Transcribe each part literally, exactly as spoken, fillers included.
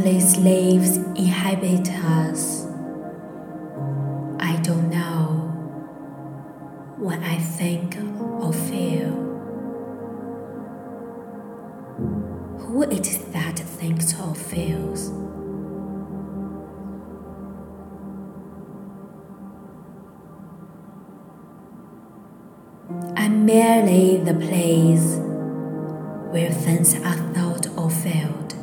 earthly slaves inhabit us. I don't know what I think or feel. Who it is that thinks or feels? I'm merely the place where things are thought or felt.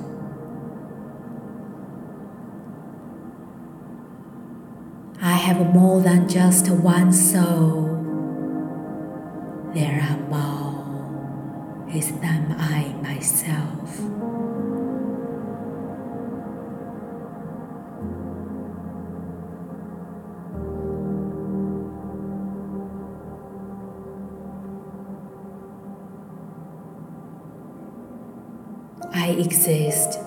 I have more than just one soul. There are more is than I myself. I exist,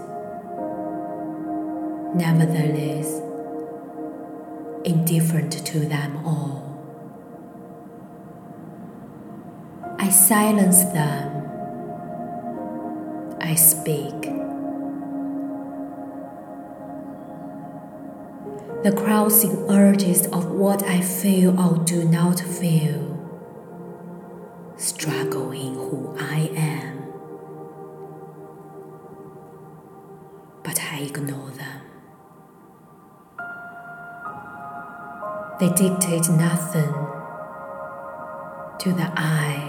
nevertheless, indifferent to them all. I silence them. I speak. The crossing urges of what I feel or do not feel, struggle in who I am. But I ignore them. They dictate nothing to the eye.